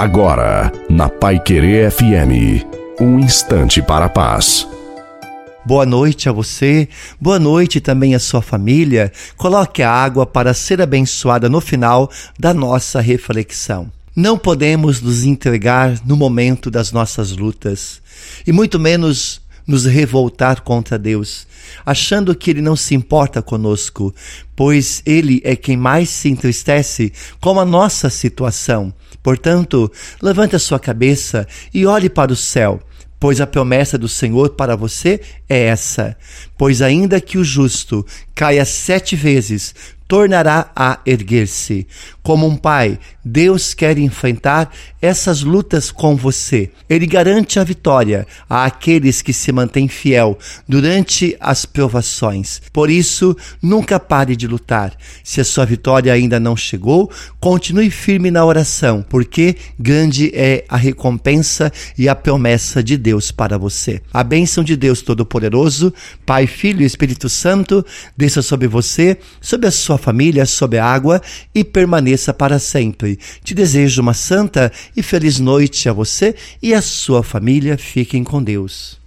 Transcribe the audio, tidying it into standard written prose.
Agora, na Paiquerê FM, um instante para a paz. Boa noite a você, boa noite também à sua família. Coloque a água para ser abençoada no final da nossa reflexão. Não podemos nos entregar no momento das nossas lutas, e muito menos nos revoltar contra Deus, achando que Ele não se importa conosco, pois Ele é quem mais se entristece com a nossa situação. Portanto, levante a sua cabeça e olhe para o céu, pois a promessa do Senhor para você é essa. Pois ainda que o justo caia 7 vezes, tornará a erguer-se. Como um pai, Deus quer enfrentar essas lutas com você. Ele garante a vitória àqueles que se mantêm fiel durante as provações. Por isso, nunca pare de lutar. Se a sua vitória ainda não chegou, continue firme na oração, porque grande é a recompensa e a promessa de Deus para você. A bênção de Deus Todo-Poderoso, Pai, Filho e Espírito Santo, desça sobre você, sobre a sua família, sob a água, e permaneça para sempre. Te desejo uma santa e feliz noite a você e a sua família. Fiquem com Deus.